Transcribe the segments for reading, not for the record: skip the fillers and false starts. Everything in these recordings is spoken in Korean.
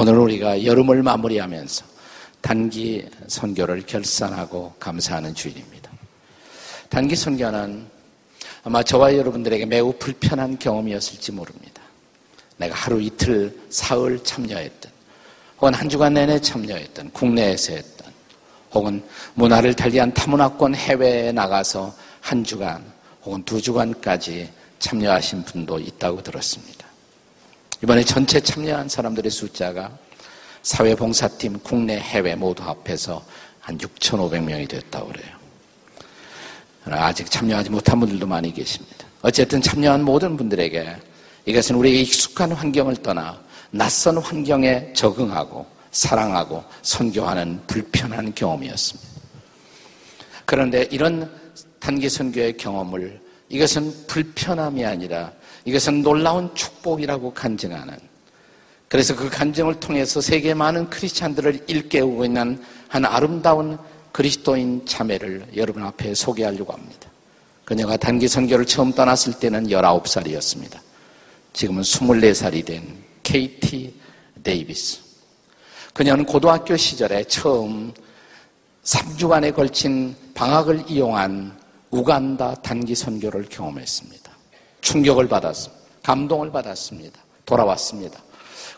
오늘 우리가 여름을 마무리하면서 단기 선교를 결산하고 감사하는 주일입니다. 단기 선교는 아마 저와 여러분들에게 매우 불편한 경험이었을지 모릅니다. 내가 하루 이틀 사흘 참여했던 혹은 한 주간 내내 참여했던 국내에서 했던 혹은 문화를 달리한 타문화권 해외에 나가서 한 주간 혹은 두 주간까지 참여하신 분도 있다고 들었습니다. 이번에 전체 참여한 사람들의 숫자가 사회봉사팀 국내 해외 모두 합해서 한 6,500명이 됐다고 그래요. 아직 참여하지 못한 분들도 많이 계십니다. 어쨌든 참여한 모든 분들에게 이것은 우리의 익숙한 환경을 떠나 낯선 환경에 적응하고 사랑하고 선교하는 불편한 경험이었습니다. 그런데 이런 단기 선교의 경험을 이것은 불편함이 아니라 이것은 놀라운 축복이라고 간증하는, 그래서 그 간증을 통해서 세계 많은 크리스찬들을 일깨우고 있는 한 아름다운 그리스도인 자매를 여러분 앞에 소개하려고 합니다. 그녀가 단기 선교를 처음 떠났을 때는 19살이었습니다. 지금은 24살이 된 KT 데이비스. 그녀는 고등학교 시절에 처음 3주간에 걸친 방학을 이용한 우간다 단기 선교를 경험했습니다. 충격을 받았습니다. 감동을 받았습니다. 돌아왔습니다.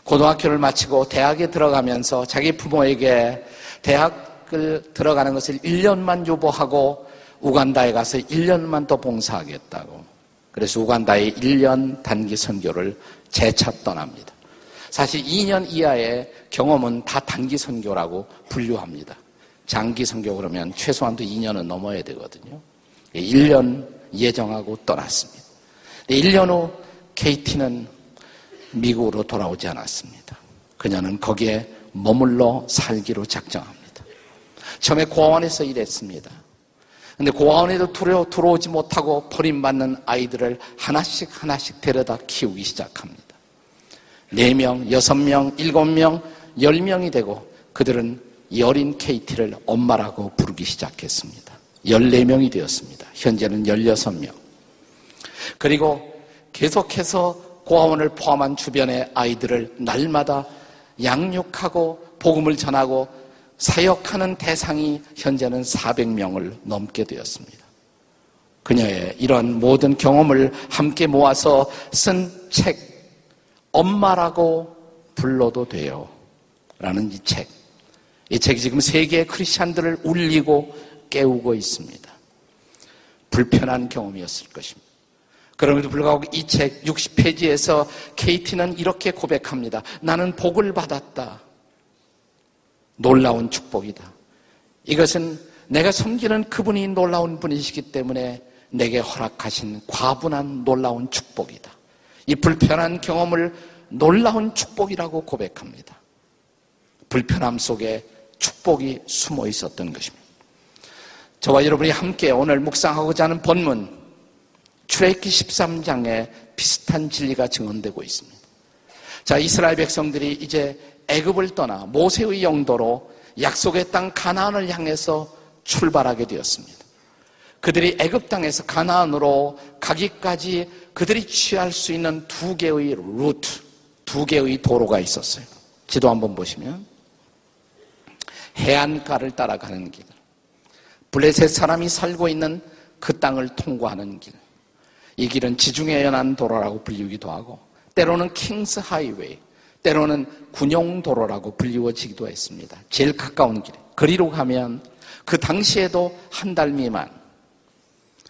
고등학교를 마치고 대학에 들어가면서 자기 부모에게 대학을 들어가는 것을 1년만 유보하고 우간다에 가서 1년만 더 봉사하겠다고. 그래서 우간다에 1년 단기 선교를 재차 떠납니다. 사실 2년 이하의 경험은 다 단기 선교라고 분류합니다. 장기 선교 그러면 최소한도 2년은 넘어야 되거든요. 1년 예정하고 떠났습니다. 1년 후 KT는 미국으로 돌아오지 않았습니다. 그녀는 거기에 머물러 살기로 작정합니다. 처음에 고아원에서 일했습니다. 그런데 고아원에도 들어오지 못하고 버림받는 아이들을 하나씩 하나씩 데려다 키우기 시작합니다. 4명, 6명, 7명, 10명이 되고 그들은 이 어린 KT를 엄마라고 부르기 시작했습니다. 14명이 되었습니다. 현재는 16명. 그리고 계속해서 고아원을 포함한 주변의 아이들을 날마다 양육하고 복음을 전하고 사역하는 대상이 현재는 400명을 넘게 되었습니다. 그녀의 이런 모든 경험을 함께 모아서 쓴 책, 엄마라고 불러도 돼요 라는 이 책. 이 책이 지금 세계의 크리스찬들을 울리고 깨우고 있습니다. 불편한 경험이었을 것입니다. 그럼에도 불구하고 이 책 60페이지에서 KT는 이렇게 고백합니다. 나는 복을 받았다. 놀라운 축복이다. 이것은 내가 섬기는 그분이 놀라운 분이시기 때문에 내게 허락하신 과분한 놀라운 축복이다. 이 불편한 경험을 놀라운 축복이라고 고백합니다. 불편함 속에 축복이 숨어 있었던 것입니다. 저와 여러분이 함께 오늘 묵상하고자 하는 본문 출애굽기 13장에 비슷한 진리가 증언되고 있습니다. 자, 이스라엘 백성들이 이제 애굽을 떠나 모세의 영도로 약속의 땅 가나안을 향해서 출발하게 되었습니다. 그들이 애굽 땅에서 가나안으로 가기까지 그들이 취할 수 있는 두 개의 루트, 두 개의 도로가 있었어요. 지도 한번 보시면 해안가를 따라가는 길, 블레셋 사람이 살고 있는 그 땅을 통과하는 길. 이 길은 지중해 연안 도로라고 불리기도 하고 때로는 킹스 하이웨이, 때로는 군용 도로라고 불리워지기도 했습니다. 제일 가까운 길. 그리로 가면 그 당시에도 한 달 미만,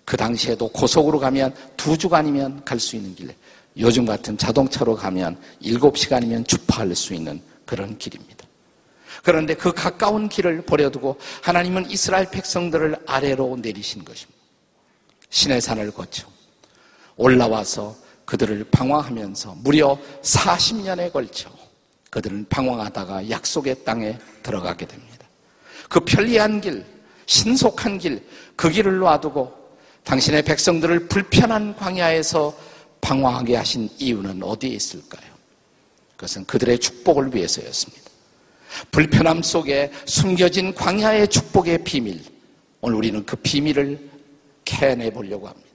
그 당시에도 고속으로 가면 2주간이면 갈 수 있는 길. 요즘 같은 자동차로 가면 7시간이면 주파할 수 있는 그런 길입니다. 그런데 그 가까운 길을 버려두고 하나님은 이스라엘 백성들을 아래로 내리신 것입니다. 시내산을 거쳐 올라와서 그들을 방황하면서 무려 40년에 걸쳐 그들은 방황하다가 약속의 땅에 들어가게 됩니다. 그 편리한 길, 신속한 길, 그 길을 놔두고 당신의 백성들을 불편한 광야에서 방황하게 하신 이유는 어디에 있을까요? 그것은 그들의 축복을 위해서였습니다. 불편함 속에 숨겨진 광야의 축복의 비밀, 오늘 우리는 그 비밀을 캐내보려고 합니다.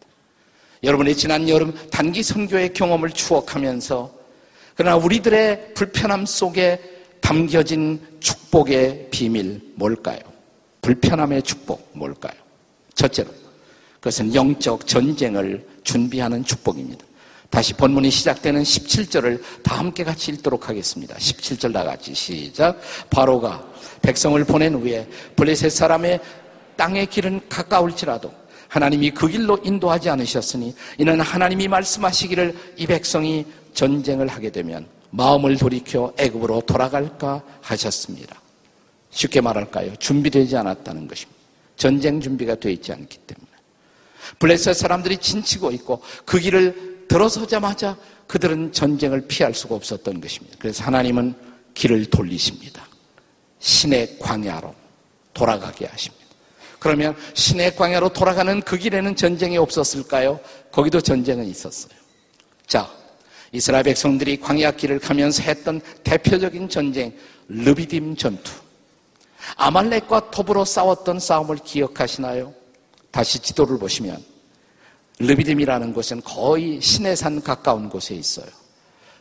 여러분의 지난 여름 단기 선교의 경험을 추억하면서 그러나 우리들의 불편함 속에 담겨진 축복의 비밀 뭘까요? 불편함의 축복 뭘까요? 첫째로 그것은 영적 전쟁을 준비하는 축복입니다. 다시 본문이 시작되는 17절을 다 함께 같이 읽도록 하겠습니다. 17절 다 같이 시작. 바로가 백성을 보낸 후에 블레셋 사람의 땅의 길은 가까울지라도 하나님이 그 길로 인도하지 않으셨으니 이는 하나님이 말씀하시기를 이 백성이 전쟁을 하게 되면 마음을 돌이켜 애굽으로 돌아갈까 하셨습니다. 쉽게 말할까요? 준비되지 않았다는 것입니다. 전쟁 준비가 되어 있지 않기 때문에 블레셋 사람들이 진치고 있고 그 길을 들어서자마자 그들은 전쟁을 피할 수가 없었던 것입니다. 그래서 하나님은 길을 돌리십니다. 신의 광야로 돌아가게 하십니다. 그러면 신의 광야로 돌아가는 그 길에는 전쟁이 없었을까요? 거기도 전쟁은 있었어요. 자, 이스라엘 백성들이 광야 길을 가면서 했던 대표적인 전쟁, 르비딤 전투. 아말렉과 더불어 싸웠던 싸움을 기억하시나요? 다시 지도를 보시면 르비딤이라는 곳은 거의 시내산 가까운 곳에 있어요.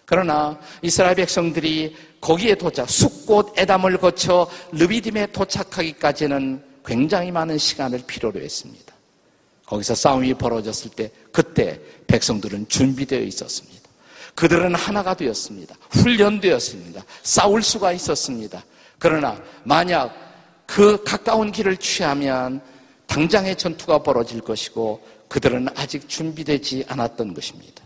그러나 이스라엘 백성들이 거기에 도착, 숫곳 에담을 거쳐 르비딤에 도착하기까지는 굉장히 많은 시간을 필요로 했습니다. 거기서 싸움이 벌어졌을 때 그때 백성들은 준비되어 있었습니다. 그들은 하나가 되었습니다. 훈련되었습니다. 싸울 수가 있었습니다. 그러나 만약 그 가까운 길을 취하면 당장의 전투가 벌어질 것이고 그들은 아직 준비되지 않았던 것입니다.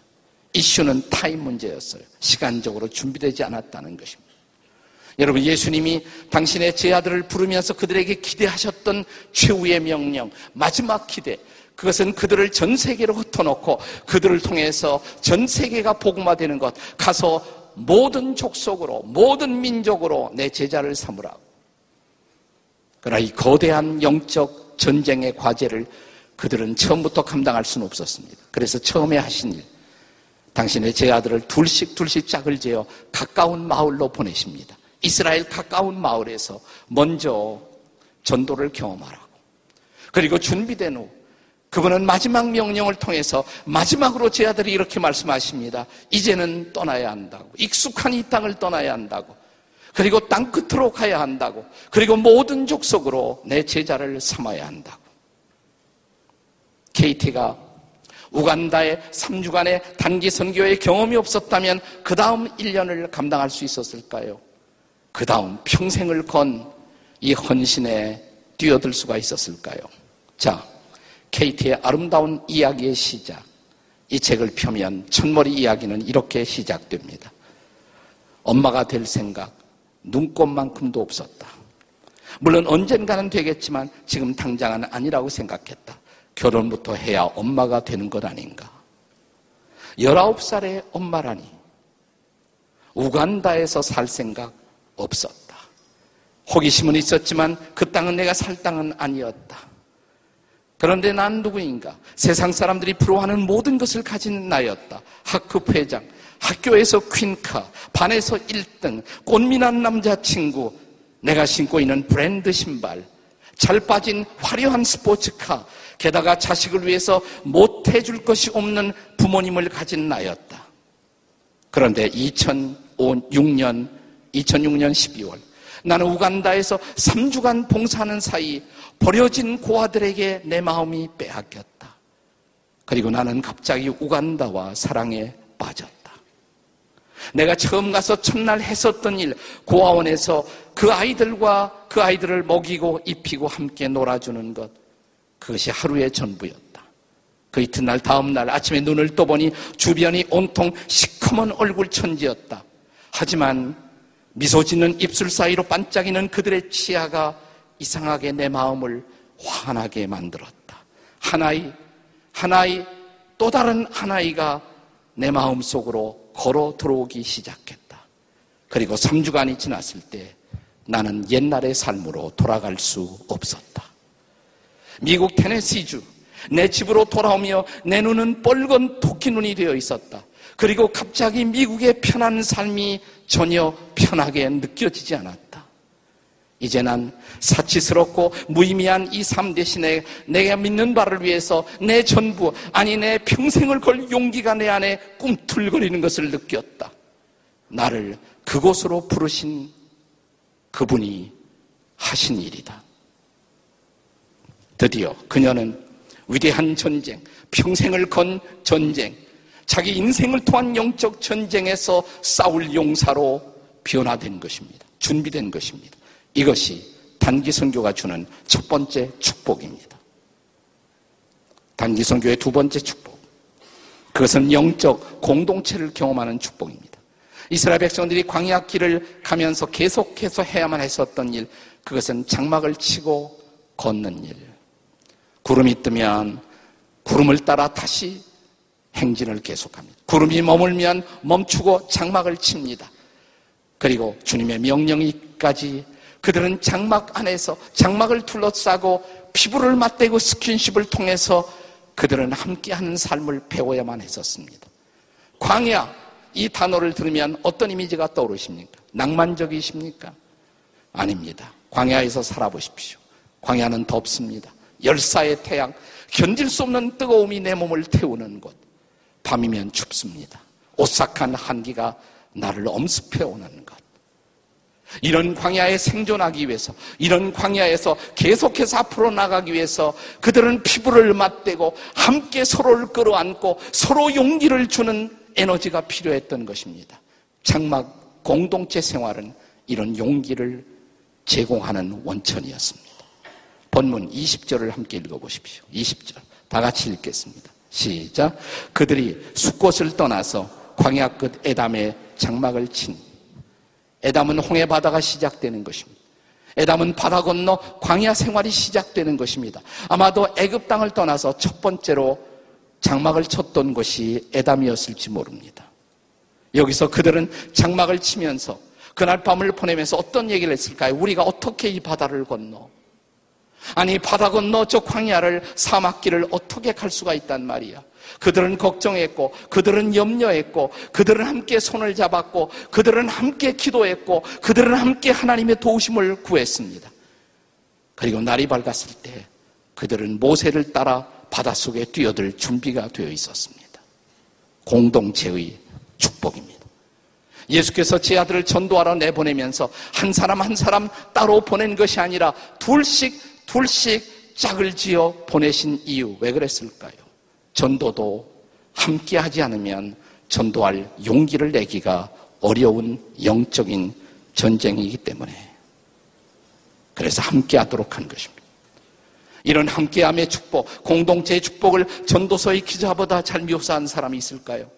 이슈는 타임 문제였어요. 시간적으로 준비되지 않았다는 것입니다. 여러분, 예수님이 당신의 제자들을 부르면서 그들에게 기대하셨던 최후의 명령, 마지막 기대, 그것은 그들을 전 세계로 흩어놓고 그들을 통해서 전 세계가 복음화되는 것, 가서 모든 족속으로 모든 민족으로 내 제자를 삼으라. 그러나 이 거대한 영적 전쟁의 과제를 그들은 처음부터 감당할 수는 없었습니다. 그래서 처음에 하신 일, 당신의 제자들을 둘씩 짝을 재어 가까운 마을로 보내십니다. 이스라엘 가까운 마을에서 먼저 전도를 경험하라고. 그리고 준비된 후 그분은 마지막 명령을 통해서 마지막으로 제 아들이 이렇게 말씀하십니다. 이제는 떠나야 한다고. 익숙한 이 땅을 떠나야 한다고. 그리고 땅 끝으로 가야 한다고. 그리고 모든 족속으로 내 제자를 삼아야 한다고. KT가 우간다에 3주간의 단기 선교의 경험이 없었다면 그 다음 1년을 감당할 수 있었을까요? 그 다음 평생을 건 이 헌신에 뛰어들 수가 있었을까요? 자, KT의 아름다운 이야기의 시작. 이 책을 펴면 첫머리 이야기는 이렇게 시작됩니다. 엄마가 될 생각 눈곱만큼도 없었다. 물론 언젠가는 되겠지만 지금 당장은 아니라고 생각했다. 결혼부터 해야 엄마가 되는 것 아닌가. 19살에 엄마라니. 우간다에서 살 생각 없었다. 호기심은 있었지만 그 땅은 내가 살 땅은 아니었다. 그런데 난 누구인가? 세상 사람들이 부러워하는 모든 것을 가진 나였다. 학급 회장, 학교에서 퀸카, 반에서 1등, 꽃미남 남자친구, 내가 신고 있는 브랜드 신발, 잘 빠진 화려한 스포츠카, 게다가 자식을 위해서 못해줄 것이 없는 부모님을 가진 나였다. 그런데 2006년 12월 나는 우간다에서 3주간 봉사하는 사이 버려진 고아들에게 내 마음이 빼앗겼다. 그리고 나는 갑자기 우간다와 사랑에 빠졌다. 내가 처음 가서 첫날 했었던 일, 고아원에서 그 아이들과 그 아이들을 먹이고 입히고 함께 놀아주는 것, 그것이 하루의 전부였다. 그 이튿날 다음날 아침에 눈을 떠보니 주변이 온통 시커먼 얼굴 천지였다. 하지만 미소 짓는 입술 사이로 반짝이는 그들의 치아가 이상하게 내 마음을 환하게 만들었다. 하나이, 또 다른 하나이가 내 마음 속으로 걸어 들어오기 시작했다. 그리고 3주간이 지났을 때 나는 옛날의 삶으로 돌아갈 수 없었다. 미국 테네시주, 내 집으로 돌아오며 내 눈은 빨간 토끼 눈이 되어 있었다. 그리고 갑자기 미국의 편한 삶이 전혀 편하게 느껴지지 않았다. 이제 난 사치스럽고 무의미한 이 삶 대신에 내가 믿는 바를 위해서 내 전부, 아니 내 평생을 걸 용기가 내 안에 꿈틀거리는 것을 느꼈다. 나를 그곳으로 부르신 그분이 하신 일이다. 드디어 그녀는 위대한 전쟁, 평생을 건 전쟁, 자기 인생을 통한 영적 전쟁에서 싸울 용사로 변화된 것입니다. 준비된 것입니다. 이것이 단기 선교가 주는 첫 번째 축복입니다. 단기 선교의 두 번째 축복, 그것은 영적 공동체를 경험하는 축복입니다. 이스라엘 백성들이 광야 길을 가면서 계속해서 해야만 했었던 일, 그것은 장막을 치고 걷는 일. 구름이 뜨면 구름을 따라 다시 행진을 계속합니다. 구름이 머물면 멈추고 장막을 칩니다. 그리고 주님의 명령이까지 그들은 장막 안에서, 장막을 둘러싸고 피부를 맞대고 스킨십을 통해서 그들은 함께하는 삶을 배워야만 했었습니다. 광야, 이 단어를 들으면 어떤 이미지가 떠오르십니까? 낭만적이십니까? 아닙니다. 광야에서 살아보십시오. 광야는 덥습니다. 열사의 태양, 견딜 수 없는 뜨거움이 내 몸을 태우는 곳. 밤이면 춥습니다. 오싹한 한기가 나를 엄습해오는 것. 이런 광야에 생존하기 위해서, 이런 광야에서 계속해서 앞으로 나가기 위해서 그들은 피부를 맞대고 함께 서로를 끌어안고 서로 용기를 주는 에너지가 필요했던 것입니다. 장막 공동체 생활은 이런 용기를 제공하는 원천이었습니다. 본문 20절을 함께 읽어보십시오. 20절 다 같이 읽겠습니다. 시작. 그들이 숫곳을 떠나서 광야 끝 에담에 장막을 친. 에담은 홍해 바다가 시작되는 것입니다. 에담은 바다 건너 광야 생활이 시작되는 것입니다. 아마도 애굽 땅을 떠나서 첫 번째로 장막을 쳤던 곳이 에담이었을지 모릅니다. 여기서 그들은 장막을 치면서 그날 밤을 보내면서 어떤 얘기를 했을까요? 우리가 어떻게 이 바다를 건너, 아니 바다 건너 저 광야를, 사막길을 어떻게 갈 수가 있단 말이야. 그들은 걱정했고, 그들은 염려했고, 그들은 함께 손을 잡았고, 그들은 함께 기도했고, 그들은 함께 하나님의 도우심을 구했습니다. 그리고 날이 밝았을 때 그들은 모세를 따라 바닷속에 뛰어들 준비가 되어 있었습니다. 공동체의 축복입니다. 예수께서 제 아들을 전도하러 내보내면서 한 사람 한 사람 따로 보낸 것이 아니라 둘씩 짝을 지어 보내신 이유, 왜 그랬을까요? 전도도 함께하지 않으면 전도할 용기를 내기가 어려운 영적인 전쟁이기 때문에, 그래서 함께하도록 한 것입니다. 이런 함께함의 축복, 공동체의 축복을 전도서의 기자보다 잘 묘사한 사람이 있을까요?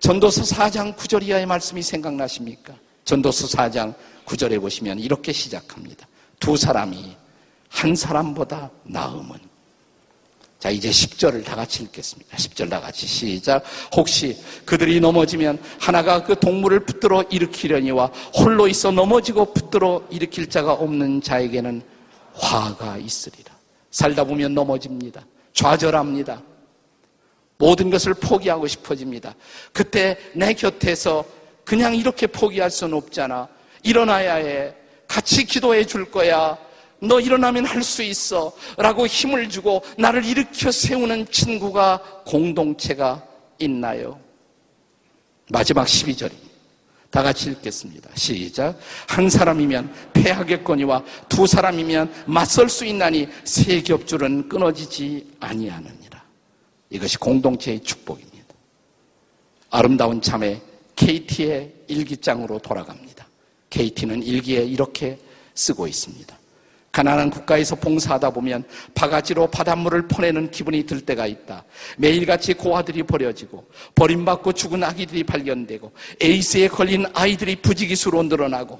전도서 4장 9절 이하의 말씀이 생각나십니까? 전도서 4장 9절에 보시면 이렇게 시작합니다. 두 사람이 한 사람보다 나음은. 자, 이제 10절을 다 같이 읽겠습니다. 10절 다 같이 시작. 혹시 그들이 넘어지면 하나가 그 동물을 붙들어 일으키려니와 홀로 있어 넘어지고 붙들어 일으킬 자가 없는 자에게는 화가 있으리라. 살다 보면 넘어집니다. 좌절합니다. 모든 것을 포기하고 싶어집니다. 그때 내 곁에서 그냥 이렇게 포기할 수는 없잖아. 일어나야 해. 같이 기도해 줄 거야. 너 일어나면 할 수 있어 라고 힘을 주고 나를 일으켜 세우는 친구가, 공동체가 있나요? 마지막 12절입니다. 다 같이 읽겠습니다. 시작. 한 사람이면 패하겠거니와 두 사람이면 맞설 수 있나니 세 겹줄은 끊어지지 아니하느니라. 이것이 공동체의 축복입니다. 아름다운 자매 KT의 일기장으로 돌아갑니다. KT는 일기에 이렇게 쓰고 있습니다. 가난한 국가에서 봉사하다 보면 바가지로 바닷물을 퍼내는 기분이 들 때가 있다. 매일같이 고아들이 버려지고 버림받고 죽은 아기들이 발견되고 에이스에 걸린 아이들이 부지기수로 늘어나고,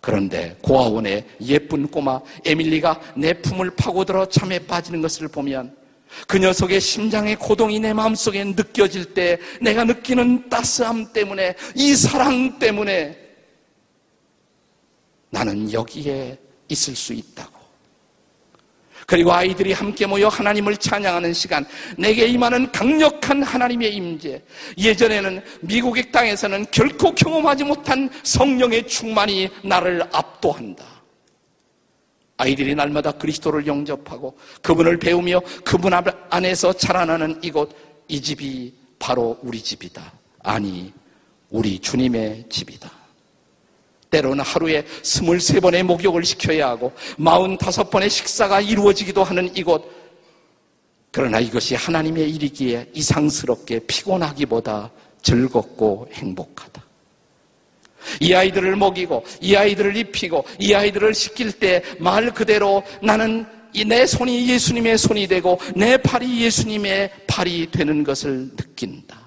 그런데 고아원의 예쁜 꼬마 에밀리가 내 품을 파고들어 잠에 빠지는 것을 보면 그 녀석의 심장의 고동이 내 마음속에 느껴질 때 내가 느끼는 따스함 때문에, 이 사랑 때문에 나는 여기에 있을 수 있다고. 그리고 아이들이 함께 모여 하나님을 찬양하는 시간, 내게 임하는 강력한 하나님의 임재, 예전에는 미국의 땅에서는 결코 경험하지 못한 성령의 충만이 나를 압도한다. 아이들이 날마다 그리스도를 영접하고 그분을 배우며 그분 안에서 자라나는 이곳, 이 집이 바로 우리 집이다. 아니, 우리 주님의 집이다. 때로는 하루에 23번의 목욕을 시켜야 하고 45번의 식사가 이루어지기도 하는 이곳. 그러나 이것이 하나님의 일이기에 이상스럽게 피곤하기보다 즐겁고 행복하다. 이 아이들을 먹이고 이 아이들을 입히고 이 아이들을 씻길 때 말 그대로 나는 내 손이 예수님의 손이 되고 내 팔이 예수님의 팔이 되는 것을 느낀다.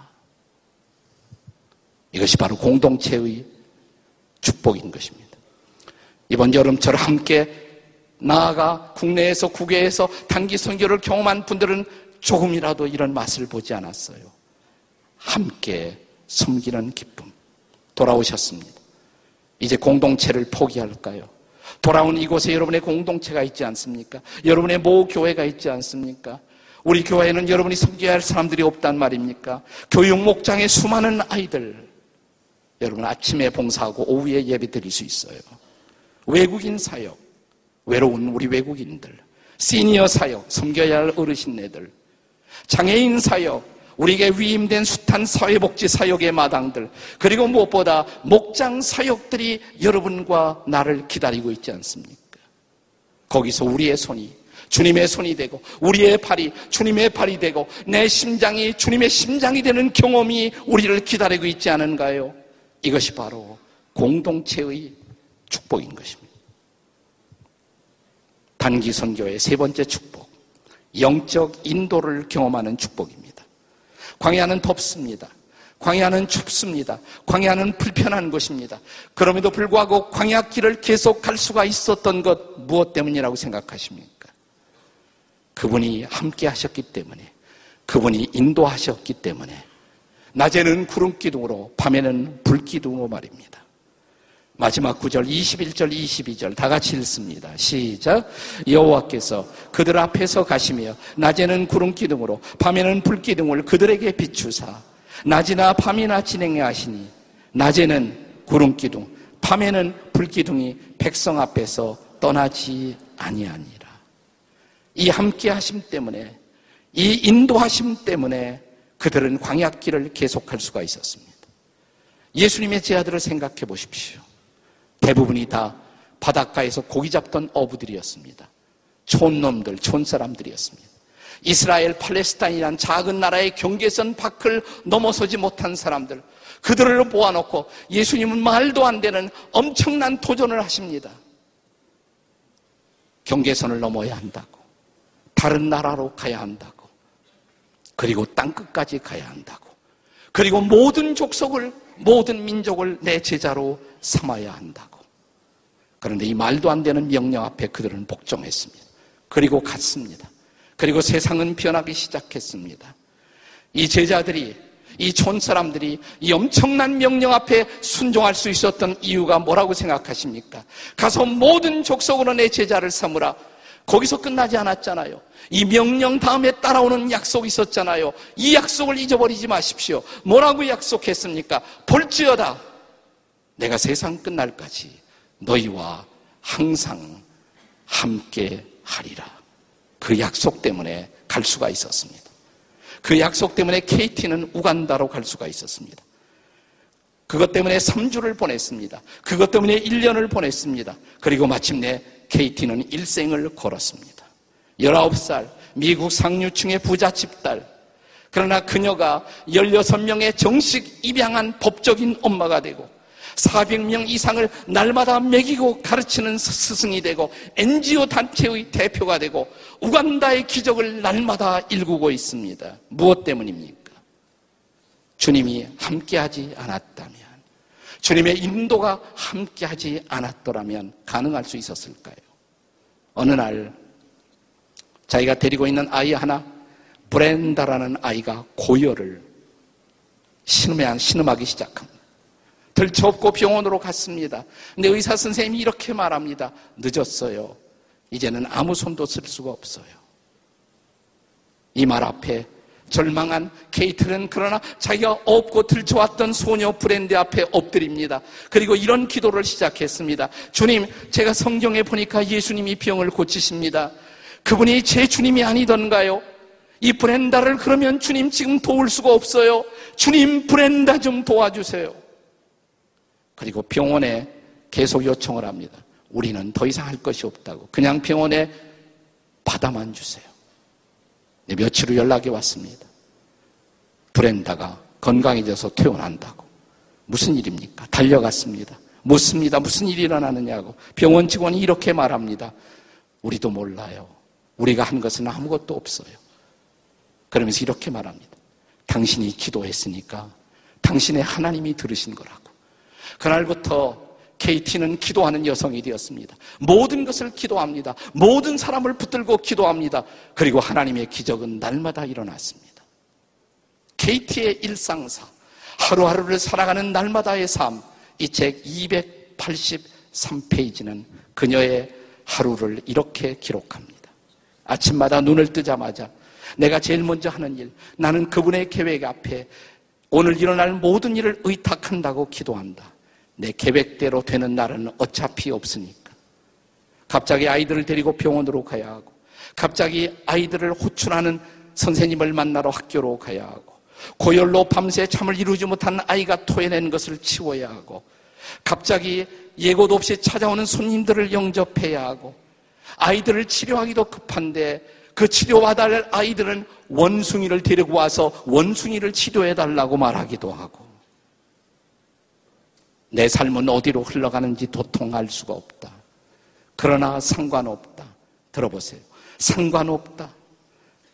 이것이 바로 공동체의 축복인 것입니다. 이번 여름철 함께 나아가 국내에서 국외에서 단기 선교를 경험한 분들은 조금이라도 이런 맛을 보지 않았어요. 함께 섬기는 기쁨. 돌아오셨습니다. 이제 공동체를 포기할까요? 돌아온 이곳에 여러분의 공동체가 있지 않습니까? 여러분의 모교회가 있지 않습니까? 우리 교회에는 여러분이 섬겨야 할 사람들이 없단 말입니까? 교육 목장의 수많은 아이들, 여러분 아침에 봉사하고 오후에 예배 드릴 수 있어요. 외국인 사역, 외로운 우리 외국인들, 시니어 사역, 섬겨야 할 어르신네들, 장애인 사역, 우리에게 위임된 숱한 사회복지 사역의 마당들, 그리고 무엇보다 목장 사역들이 여러분과 나를 기다리고 있지 않습니까? 거기서 우리의 손이 주님의 손이 되고 우리의 팔이 주님의 팔이 되고 내 심장이 주님의 심장이 되는 경험이 우리를 기다리고 있지 않은가요? 이것이 바로 공동체의 축복인 것입니다. 단기 선교의 세 번째 축복, 영적 인도를 경험하는 축복입니다. 광야는 덥습니다. 광야는 춥습니다. 광야는 불편한 곳입니다. 그럼에도 불구하고 광야길을 계속 갈 수가 있었던 것 무엇 때문이라고 생각하십니까? 그분이 함께 하셨기 때문에, 그분이 인도하셨기 때문에, 낮에는 구름 기둥으로 밤에는 불 기둥으로 말입니다. 마지막 구절 21절 22절 다 같이 읽습니다. 시작. 여호와께서 그들 앞에서 가시며 낮에는 구름 기둥으로 밤에는 불 기둥을 그들에게 비추사 낮이나 밤이나 진행하시니 낮에는 구름 기둥 밤에는 불 기둥이 백성 앞에서 떠나지 아니하니라. 이 함께 하심 때문에, 이 인도하심 때문에 그들은 광야길을 계속할 수가 있었습니다. 예수님의 제자들을 생각해 보십시오. 대부분이 다 바닷가에서 고기 잡던 어부들이었습니다. 촌놈들, 촌사람들이었습니다. 이스라엘, 팔레스타인이란 작은 나라의 경계선 밖을 넘어서지 못한 사람들, 그들을 모아놓고 예수님은 말도 안 되는 엄청난 도전을 하십니다. 경계선을 넘어야 한다고, 다른 나라로 가야 한다고, 그리고 땅끝까지 가야 한다고, 그리고 모든 족속을, 모든 민족을 내 제자로 삼아야 한다고. 그런데 이 말도 안 되는 명령 앞에 그들은 복종했습니다. 그리고 갔습니다. 그리고 세상은 변하기 시작했습니다. 이 제자들이, 이 촌사람들이 이 엄청난 명령 앞에 순종할 수 있었던 이유가 뭐라고 생각하십니까? 가서 모든 족속으로 내 제자를 삼으라. 거기서 끝나지 않았잖아요. 이 명령 다음에 따라오는 약속이 있었잖아요. 이 약속을 잊어버리지 마십시오. 뭐라고 약속했습니까? 볼지어다 내가 세상 끝날까지 너희와 항상 함께 하리라. 그 약속 때문에 갈 수가 있었습니다. 그 약속 때문에 KT는 우간다로 갈 수가 있었습니다. 그것 때문에 3주를 보냈습니다. 그것 때문에 1년을 보냈습니다. 그리고 마침내 KT는 일생을 걸었습니다. 19살 미국 상류층의 부잣집 딸. 그러나 그녀가 16명의 정식 입양한 법적인 엄마가 되고 400명 이상을 날마다 먹이고 가르치는 스승이 되고 NGO 단체의 대표가 되고 우간다의 기적을 날마다 일구고 있습니다. 무엇 때문입니까? 주님이 함께하지 않았다면, 주님의 인도가 함께하지 않았더라면 가능할 수 있었을까요? 어느 날 자기가 데리고 있는 아이 하나, 브렌다라는 아이가 고열을 신음하기 시작합니다. 들쳐업고 병원으로 갔습니다. 근데 의사 선생님이 이렇게 말합니다. 늦었어요. 이제는 아무 손도 쓸 수가 없어요. 이 말 앞에 절망한 케이트는 그러나 자기가 업고 들쳐왔던 소녀 브랜드 앞에 엎드립니다. 그리고 이런 기도를 시작했습니다. 주님, 제가 성경에 보니까 예수님이 병을 고치십니다. 그분이 제 주님이 아니던가요? 이 브랜다를 그러면 주님 지금 도울 수가 없어요. 주님, 브랜다 좀 도와주세요. 그리고 병원에 계속 요청을 합니다. 우리는 더 이상 할 것이 없다고. 그냥 병원에 받아만 주세요. 며칠 후 연락이 왔습니다. 브렌다가 건강해져서 퇴원한다고. 무슨 일입니까? 달려갔습니다. 묻습니다. 무슨 일이 일어나느냐고. 병원 직원이 이렇게 말합니다. 우리도 몰라요. 우리가 한 것은 아무것도 없어요. 그러면서 이렇게 말합니다. 당신이 기도했으니까 당신의 하나님이 들으신 거라고. 그날부터 KT는 기도하는 여성이 되었습니다. 모든 것을 기도합니다. 모든 사람을 붙들고 기도합니다. 그리고 하나님의 기적은 날마다 일어났습니다. KT의 일상사, 하루하루를 살아가는 날마다의 삶, 이 책 283페이지는 그녀의 하루를 이렇게 기록합니다. 아침마다 눈을 뜨자마자 내가 제일 먼저 하는 일, 나는 그분의 계획 앞에 오늘 일어날 모든 일을 의탁한다고 기도한다. 내 계획대로 되는 날은 어차피 없으니까. 갑자기 아이들을 데리고 병원으로 가야 하고, 갑자기 아이들을 호출하는 선생님을 만나러 학교로 가야 하고, 고열로 밤새 잠을 이루지 못한 아이가 토해낸 것을 치워야 하고, 갑자기 예고도 없이 찾아오는 손님들을 영접해야 하고, 아이들을 치료하기도 급한데 그 치료받을 아이들은 원숭이를 데리고 와서 원숭이를 치료해달라고 말하기도 하고, 내 삶은 어디로 흘러가는지 도통 알 수가 없다. 그러나 상관없다. 들어보세요. 상관없다.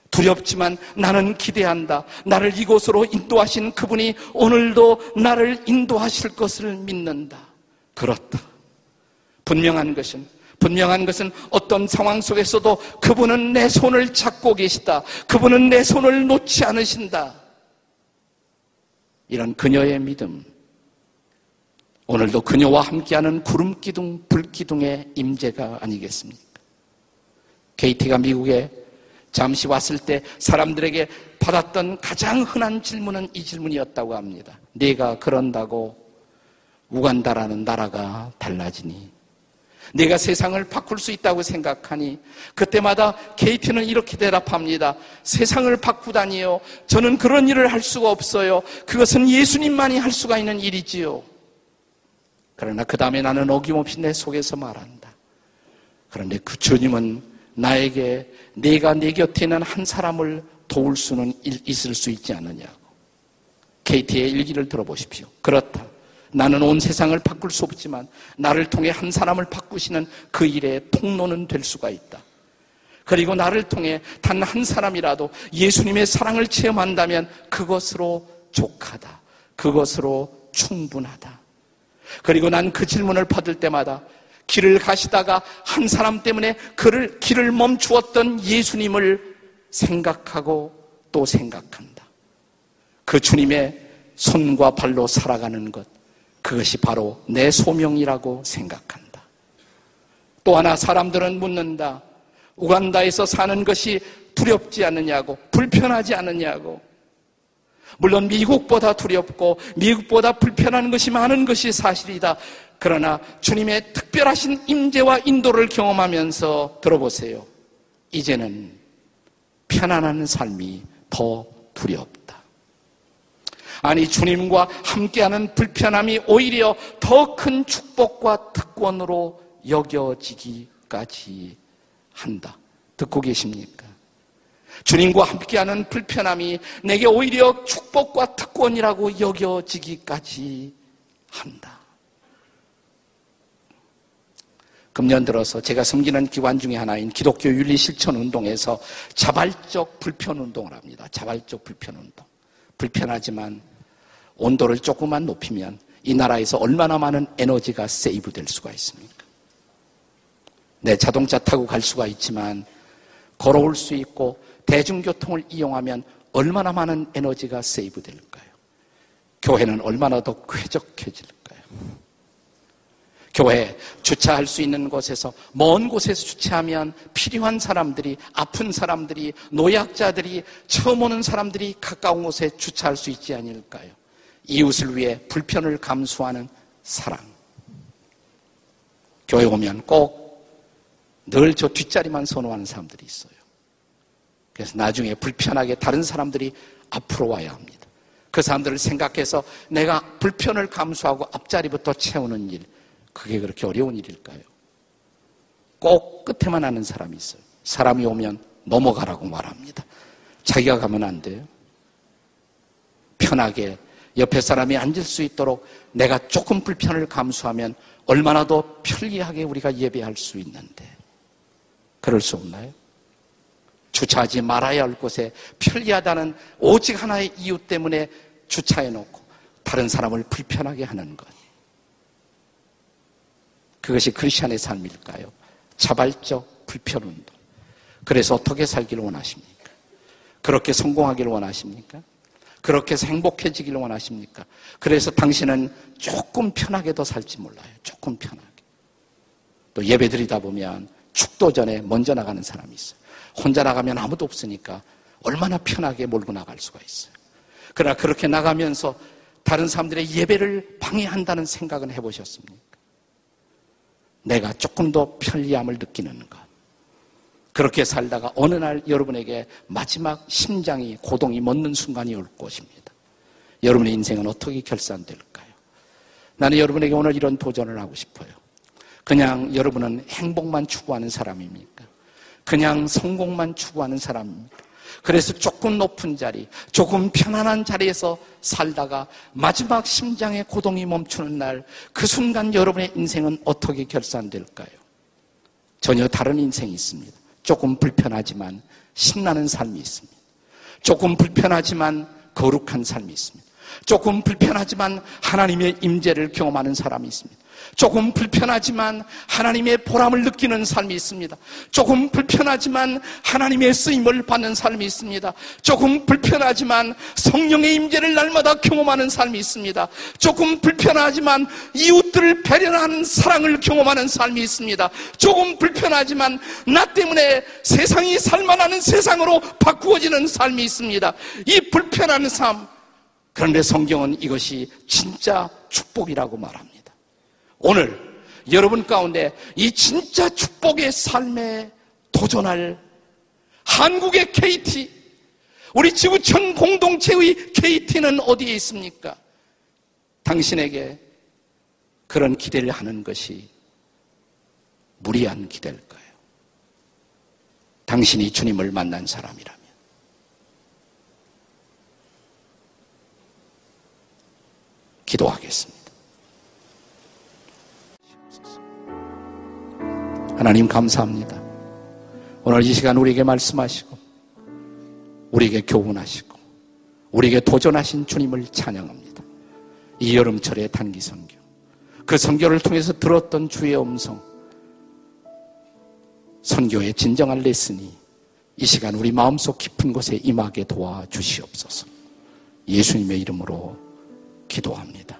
두렵지만 나는 기대한다. 나를 이곳으로 인도하신 그분이 오늘도 나를 인도하실 것을 믿는다. 그렇다. 분명한 것은 어떤 상황 속에서도 그분은 내 손을 잡고 계시다. 그분은 내 손을 놓지 않으신다. 이런 그녀의 믿음, 오늘도 그녀와 함께하는 구름기둥, 불기둥의 임재가 아니겠습니까? KT가 미국에 잠시 왔을 때 사람들에게 받았던 가장 흔한 질문은 이 질문이었다고 합니다. 네가 그런다고 우간다라는 나라가 달라지니? 네가 세상을 바꿀 수 있다고 생각하니? 그때마다 KT는 이렇게 대답합니다. 세상을 바꾸다니요. 저는 그런 일을 할 수가 없어요. 그것은 예수님만이 할 수가 있는 일이지요. 그러나 그 다음에 나는 어김없이 내 속에서 말한다. 그런데 그 주님은 나에게 네가 내 곁에 있는 한 사람을 도울 수는 있을 수 있지 않느냐고. KT의 일기를 들어보십시오. 그렇다. 나는 온 세상을 바꿀 수 없지만 나를 통해 한 사람을 바꾸시는 그 일의 통로는 될 수가 있다. 그리고 나를 통해 단 한 사람이라도 예수님의 사랑을 체험한다면 그것으로 족하다. 그것으로 충분하다. 그리고 난 그 질문을 받을 때마다 길을 가시다가 한 사람 때문에 그를 길을 멈추었던 예수님을 생각하고 또 생각한다. 그 주님의 손과 발로 살아가는 것, 그것이 바로 내 소명이라고 생각한다. 또 하나 사람들은 묻는다. 우간다에서 사는 것이 두렵지 않느냐고, 불편하지 않느냐고. 물론 미국보다 두렵고 미국보다 불편한 것이 많은 것이 사실이다. 그러나 주님의 특별하신 임재와 인도를 경험하면서 들어보세요. 이제는 편안한 삶이 더 두렵다. 아니, 주님과 함께하는 불편함이 오히려 더 큰 축복과 특권으로 여겨지기까지 한다. 듣고 계십니까? 주님과 함께하는 불편함이 내게 오히려 축복과 특권이라고 여겨지기까지 한다. 금년 들어서 제가 섬기는 기관 중에 하나인 기독교 윤리실천운동에서 자발적 불편운동을 합니다. 자발적 불편운동. 불편하지만 온도를 조금만 높이면 이 나라에서 얼마나 많은 에너지가 세이브 될 수가 있습니까? 네, 자동차 타고 갈 수가 있지만 걸어올 수 있고 대중교통을 이용하면 얼마나 많은 에너지가 세이브 될까요? 교회는 얼마나 더 쾌적해질까요? 교회 주차할 수 있는 곳에서, 먼 곳에서 주차하면 필요한 사람들이, 아픈 사람들이, 노약자들이, 처음 오는 사람들이 가까운 곳에 주차할 수 있지 않을까요? 이웃을 위해 불편을 감수하는 사랑. 교회 오면 꼭 늘 저 뒷자리만 선호하는 사람들이 있어요. 그래서 나중에 불편하게 다른 사람들이 앞으로 와야 합니다. 그 사람들을 생각해서 내가 불편을 감수하고 앞자리부터 채우는 일, 그게 그렇게 어려운 일일까요? 꼭 끝에만 아는 사람이 있어요. 사람이 오면 넘어가라고 말합니다. 자기가 가면 안 돼요. 편하게 옆에 사람이 앉을 수 있도록 내가 조금 불편을 감수하면 얼마나 더 편리하게 우리가 예배할 수 있는데 그럴 수 없나요? 주차하지 말아야 할 곳에 편리하다는 오직 하나의 이유 때문에 주차해놓고 다른 사람을 불편하게 하는 것, 그것이 크리스천의 삶일까요? 자발적 불편운동. 그래서 어떻게 살기를 원하십니까? 그렇게 성공하기를 원하십니까? 그렇게 해서 행복해지기를 원하십니까? 그래서 당신은 조금 편하게 더 살지 몰라요. 조금 편하게. 또 예배드리다 보면 축도 전에 먼저 나가는 사람이 있어요. 혼자 나가면 아무도 없으니까 얼마나 편하게 몰고 나갈 수가 있어요. 그러나 그렇게 나가면서 다른 사람들의 예배를 방해한다는 생각은 해보셨습니까? 내가 조금 더 편리함을 느끼는 것. 그렇게 살다가 어느 날 여러분에게 마지막 심장이 고동이 멎는 순간이 올 것입니다. 여러분의 인생은 어떻게 결산될까요? 나는 여러분에게 오늘 이런 도전을 하고 싶어요. 그냥 여러분은 행복만 추구하는 사람입니까? 그냥 성공만 추구하는 사람입니까? 그래서 조금 높은 자리, 조금 편안한 자리에서 살다가 마지막 심장의 고동이 멈추는 날, 그 순간 여러분의 인생은 어떻게 결산될까요? 전혀 다른 인생이 있습니다. 조금 불편하지만 신나는 삶이 있습니다. 조금 불편하지만 거룩한 삶이 있습니다. 조금 불편하지만 하나님의 임재를 경험하는 사람이 있습니다. 조금 불편하지만 하나님의 보람을 느끼는 삶이 있습니다. 조금 불편하지만 하나님의 쓰임을 받는 삶이 있습니다. 조금 불편하지만 성령의 임재를 날마다 경험하는 삶이 있습니다. 조금 불편하지만 이웃들을 배려하는 사랑을 경험하는 삶이 있습니다. 조금 불편하지만 나 때문에 세상이 살만하는 세상으로 바꾸어지는 삶이 있습니다. 이 불편한 삶, 그런데 성경은 이것이 진짜 축복이라고 말합니다. 오늘 여러분 가운데 이 진짜 축복의 삶에 도전할 한국의 KT, 우리 지구촌 공동체의 KT는 어디에 있습니까? 당신에게 그런 기대를 하는 것이 무리한 기대일까요? 당신이 주님을 만난 사람이라면, 기도하겠습니다. 하나님 감사합니다. 오늘 이 시간 우리에게 말씀하시고 우리에게 교훈하시고 우리에게 도전하신 주님을 찬양합니다. 이 여름철의 단기 선교, 그 선교를 통해서 들었던 주의 음성, 선교의 진정한 레슨이 이 시간 우리 마음속 깊은 곳에 임하게 도와주시옵소서. 예수님의 이름으로 기도합니다.